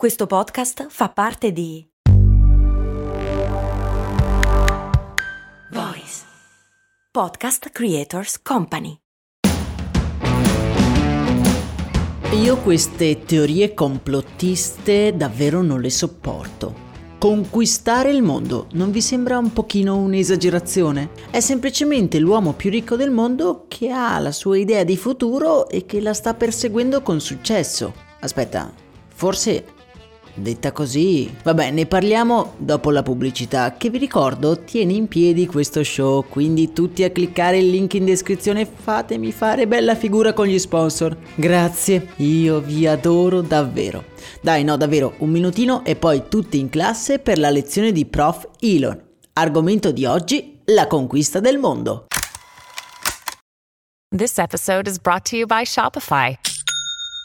Questo podcast fa parte di Voice Podcast Creators Company. Io queste teorie complottiste davvero non le sopporto. Conquistare il mondo non vi sembra un pochino un'esagerazione? È semplicemente l'uomo più ricco del mondo che ha la sua idea di futuro e che la sta perseguendo con successo. Aspetta, forse detta così. Vabbè, ne parliamo dopo la pubblicità, che vi ricordo tiene in piedi questo show, quindi tutti a cliccare il link in descrizione, fatemi fare bella figura con gli sponsor. Grazie, io vi adoro davvero. Dai, no, davvero, un minutino e poi tutti in classe per la lezione di Prof. Elon. Argomento di oggi: la conquista del mondo. This episode is brought to you by Shopify.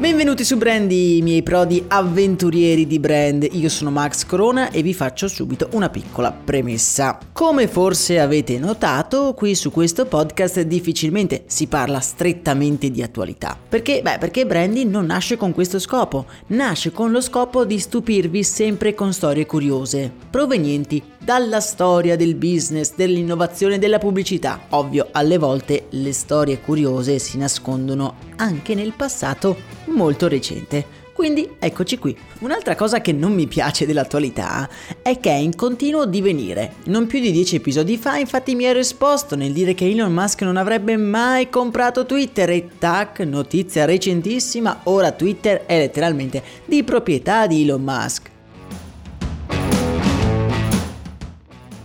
Benvenuti su Brandi, i miei prodi avventurieri di brand. Io sono Max Corona e vi faccio subito una piccola premessa. Come forse avete notato, qui su questo podcast difficilmente si parla strettamente di attualità. Perché? Perché Brandi non nasce con questo scopo. Nasce con lo scopo di stupirvi sempre con storie curiose, provenienti dalla storia del business, dell'innovazione, della pubblicità. Ovvio, alle volte le storie curiose si nascondono anche nel passato molto recente. Quindi eccoci qui. Un'altra cosa che non mi piace dell'attualità è che è in continuo divenire. Non più di 10 episodi fa, infatti, mi ero esposto nel dire che Elon Musk non avrebbe mai comprato Twitter e tac, notizia recentissima, ora Twitter è letteralmente di proprietà di Elon Musk.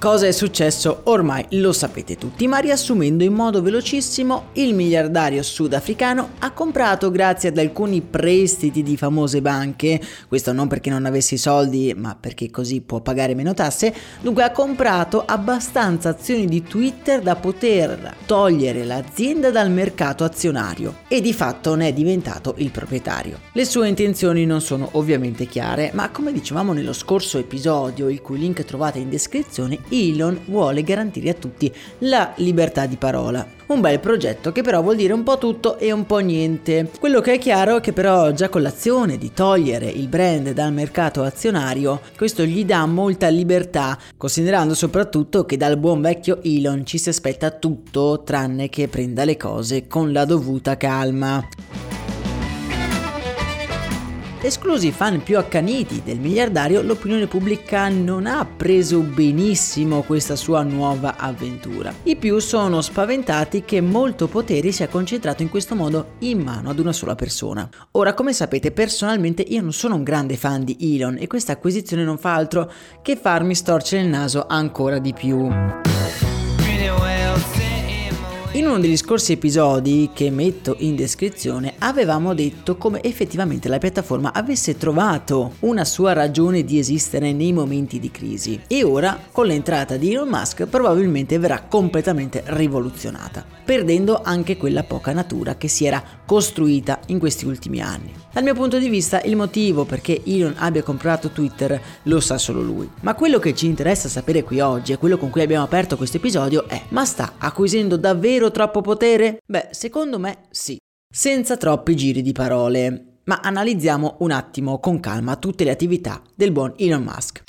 Cosa è successo ormai lo sapete tutti, ma riassumendo in modo velocissimo, il miliardario sudafricano ha comprato, grazie ad alcuni prestiti di famose banche, questo non perché non avesse i soldi, ma perché così può pagare meno tasse, dunque ha comprato abbastanza azioni di Twitter da poter togliere l'azienda dal mercato azionario e di fatto ne è diventato il proprietario. Le sue intenzioni non sono ovviamente chiare, ma come dicevamo nello scorso episodio, il cui link trovate in descrizione, Elon vuole garantire a tutti la libertà di parola. Un bel progetto che però vuol dire un po' tutto e un po' niente. Quello che è chiaro è che però già con l'azione di togliere il brand dal mercato azionario, questo gli dà molta libertà, considerando soprattutto che dal buon vecchio Elon ci si aspetta tutto tranne che prenda le cose con la dovuta calma. Esclusi i fan più accaniti del miliardario, l'opinione pubblica non ha preso benissimo questa sua nuova avventura. I più sono spaventati che molto potere sia concentrato in questo modo in mano ad una sola persona. Ora, come sapete, personalmente io non sono un grande fan di Elon e questa acquisizione non fa altro che farmi storcere il naso ancora di più. In uno degli scorsi episodi, che metto in descrizione, avevamo detto come effettivamente la piattaforma avesse trovato una sua ragione di esistere nei momenti di crisi e ora, con l'entrata di Elon Musk, probabilmente verrà completamente rivoluzionata, perdendo anche quella poca natura che si era costruita in questi ultimi anni. Dal mio punto di vista, il motivo perché Elon abbia comprato Twitter lo sa solo lui, ma quello che ci interessa sapere qui oggi e quello con cui abbiamo aperto questo episodio è: ma sta acquisendo davvero troppo potere? Beh, secondo me sì, senza troppi giri di parole. Ma analizziamo un attimo con calma tutte le attività del buon Elon Musk.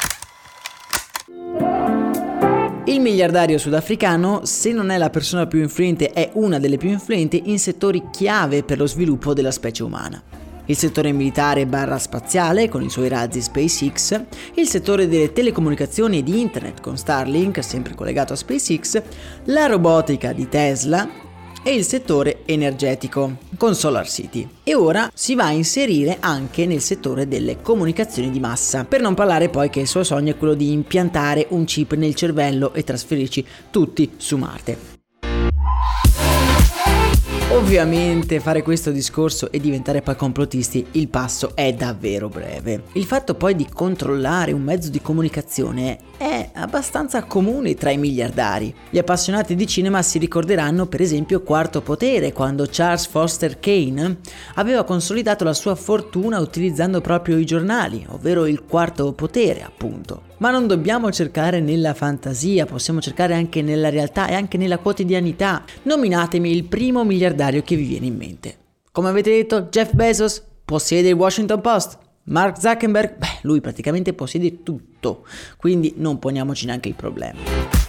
Il miliardario sudafricano, se non è la persona più influente, è una delle più influenti in settori chiave per lo sviluppo della specie umana. Il settore militare / spaziale con i suoi razzi SpaceX, il settore delle telecomunicazioni e di internet con Starlink, sempre collegato a SpaceX, la robotica di Tesla e il settore energetico con Solar City. E ora si va a inserire anche nel settore delle comunicazioni di massa, per non parlare poi che il suo sogno è quello di impiantare un chip nel cervello e trasferirci tutti su Marte. Ovviamente fare questo discorso e diventare poi complottisti, il passo è davvero breve. Il fatto poi di controllare un mezzo di comunicazione è abbastanza comune tra i miliardari. Gli appassionati di cinema si ricorderanno per esempio Quarto Potere, quando Charles Foster Kane aveva consolidato la sua fortuna utilizzando proprio i giornali, ovvero il quarto potere appunto. Ma non dobbiamo cercare nella fantasia, possiamo cercare anche nella realtà e anche nella quotidianità. Nominatemi il primo miliardario che vi viene in mente. Come avete detto, Jeff Bezos possiede il Washington Post. Mark Zuckerberg, lui praticamente possiede tutto, quindi non poniamoci neanche il problema.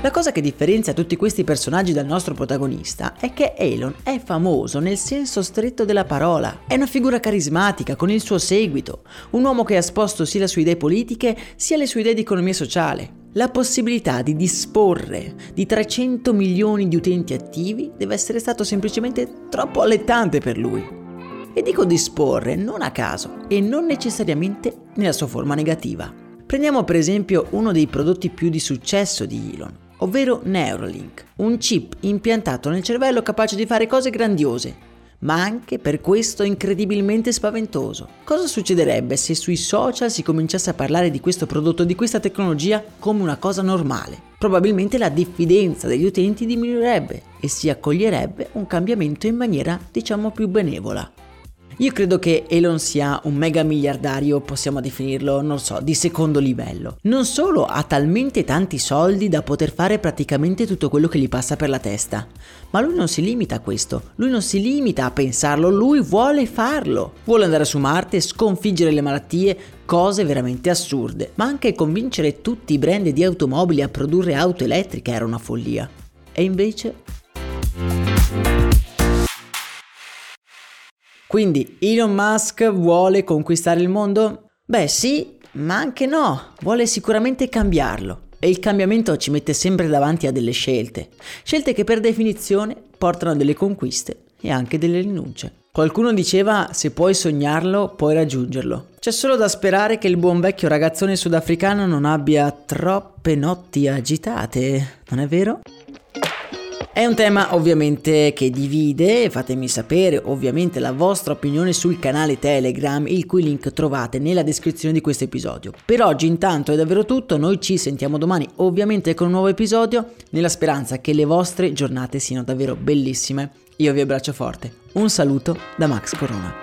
La cosa che differenzia tutti questi personaggi dal nostro protagonista è che Elon è famoso nel senso stretto della parola. È una figura carismatica con il suo seguito, un uomo che ha esposto sia le sue idee politiche sia le sue idee di economia sociale. La possibilità di disporre di 300 milioni di utenti attivi deve essere stato semplicemente troppo allettante per lui. E dico disporre non a caso e non necessariamente nella sua forma negativa. Prendiamo per esempio uno dei prodotti più di successo di Elon, ovvero Neuralink, un chip impiantato nel cervello capace di fare cose grandiose, ma anche per questo incredibilmente spaventoso. Cosa succederebbe se sui social si cominciasse a parlare di questo prodotto, di questa tecnologia, come una cosa normale? Probabilmente la diffidenza degli utenti diminuirebbe e si accoglierebbe un cambiamento in maniera, diciamo, più benevola. Io credo che Elon sia un mega miliardario, possiamo definirlo, non so, di secondo livello. Non solo ha talmente tanti soldi da poter fare praticamente tutto quello che gli passa per la testa, ma lui non si limita a questo, lui non si limita a pensarlo, lui vuole farlo. Vuole andare su Marte, sconfiggere le malattie, cose veramente assurde, ma anche convincere tutti i brand di automobili a produrre auto elettriche era una follia. E invece... Quindi Elon Musk vuole conquistare il mondo? Beh sì, ma anche no, vuole sicuramente cambiarlo. E il cambiamento ci mette sempre davanti a delle scelte. Scelte che per definizione portano a delle conquiste e anche delle rinunce. Qualcuno diceva, se puoi sognarlo, puoi raggiungerlo. C'è solo da sperare che il buon vecchio ragazzone sudafricano non abbia troppe notti agitate, non è vero? È un tema ovviamente che divide, fatemi sapere ovviamente la vostra opinione sul canale Telegram, il cui link trovate nella descrizione di questo episodio. Per oggi intanto è davvero tutto, noi ci sentiamo domani ovviamente con un nuovo episodio, nella speranza che le vostre giornate siano davvero bellissime. Io vi abbraccio forte, un saluto da Max Corona.